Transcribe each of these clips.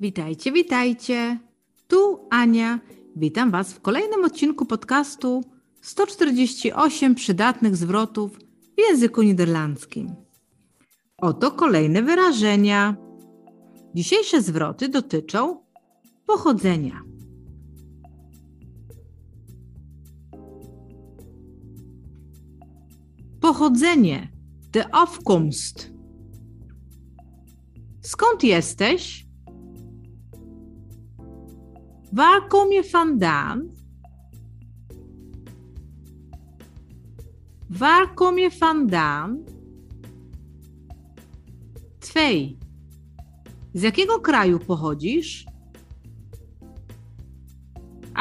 Witajcie, witajcie. Tu Ania. Witam Was w kolejnym odcinku podcastu 148 przydatnych zwrotów w języku niderlandzkim. Oto kolejne wyrażenia. Dzisiejsze zwroty dotyczą pochodzenia. Pochodzenie, de afkomst. Skąd jesteś? Waar kom je vandaan? Waar kom je vandaan? 2. Z jakiego kraju pochodzisz?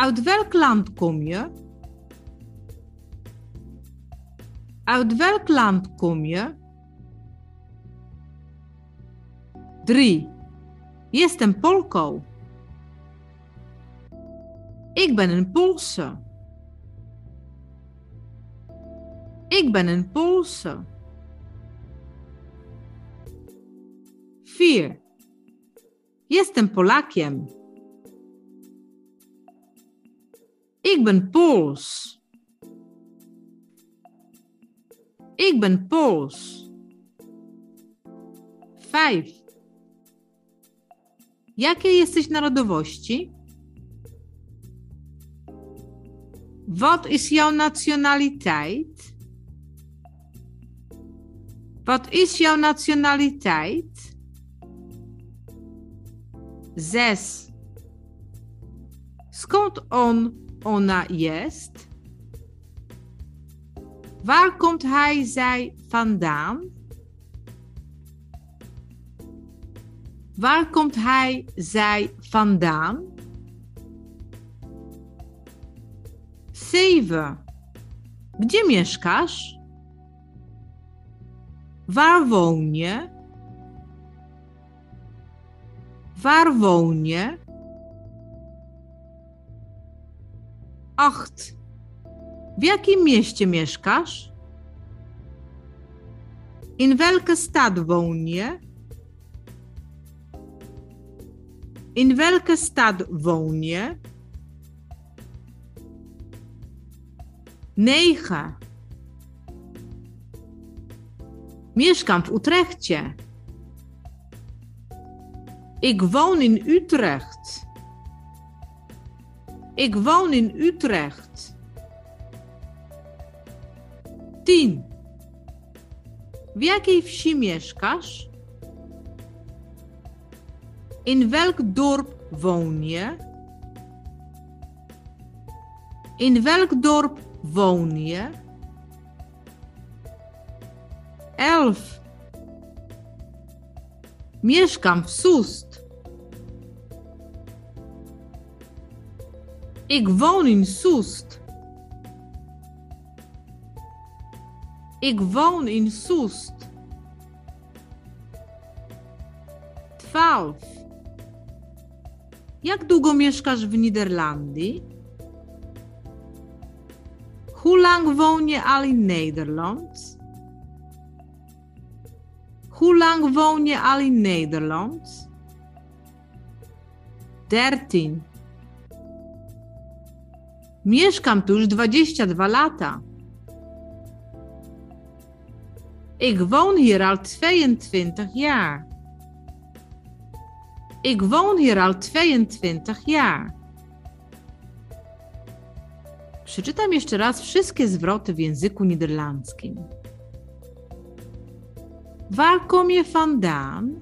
Uit welk land kom je? Uit welk land kom je? 3. Jestem Polką. Ik ben een Poolse. Ik ben een Poolse. 4. Jestem Polakiem. Ik ben Pools. Ik ben Pools. 5. Jakiej jesteś narodowości? Wat is jouw nationaliteit? Wat is jouw nationaliteit? 6. Skąd on, ona jest? Waar komt hij, zij vandaan? Waar komt hij, zij vandaan? 7. Gdzie mieszkasz? Waar woon je? Waar woon je? 8. W jakim mieście mieszkasz? In welke stad woon je? In welke stad woon je? 9. Mieszkam w Utrechcie. Ik woon in Utrecht. Ik woon in Utrecht. 10. W jakiej wsi mieszkasz? In welk dorp woon je? In welk dorp woon je? 11. Mieszkam w Soest. Ik woon in Soest. Ik woon in Soest. 12. Jak długo mieszkasz w Niderlandii? Hoe lang woon je al in Nederland? Hoe lang woon je al in Nederland? 13. Mieszkam tu już 22 lata. Ik woon hier al 22 jaar. Ik woon hier al 22 jaar. Przeczytam jeszcze raz wszystkie zwroty w języku niderlandzkim. Waar kom je vandaan?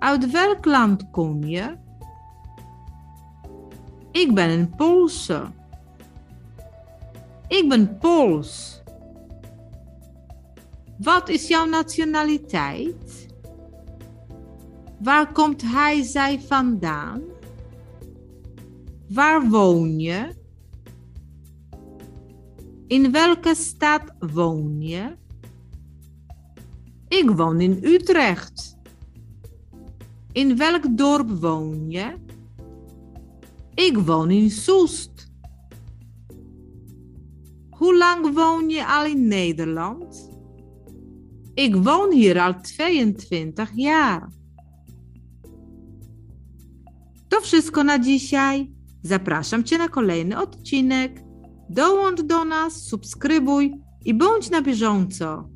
Uit welk land kom je? Ik ben een Poolse. Ik ben Pools. Wat is jouw nationaliteit? Waar komt hij, zij vandaan? Waar woon je? In welke stad woon je? Ik woon in Utrecht. In welk dorp woon je? Ik woon in Soest. Hoe lang woon je al in Nederland? Ik woon hier al 22 jaar. To wszystko na dzisiaj. Zapraszam Cię na kolejny odcinek. Dołącz do nas, subskrybuj i bądź na bieżąco.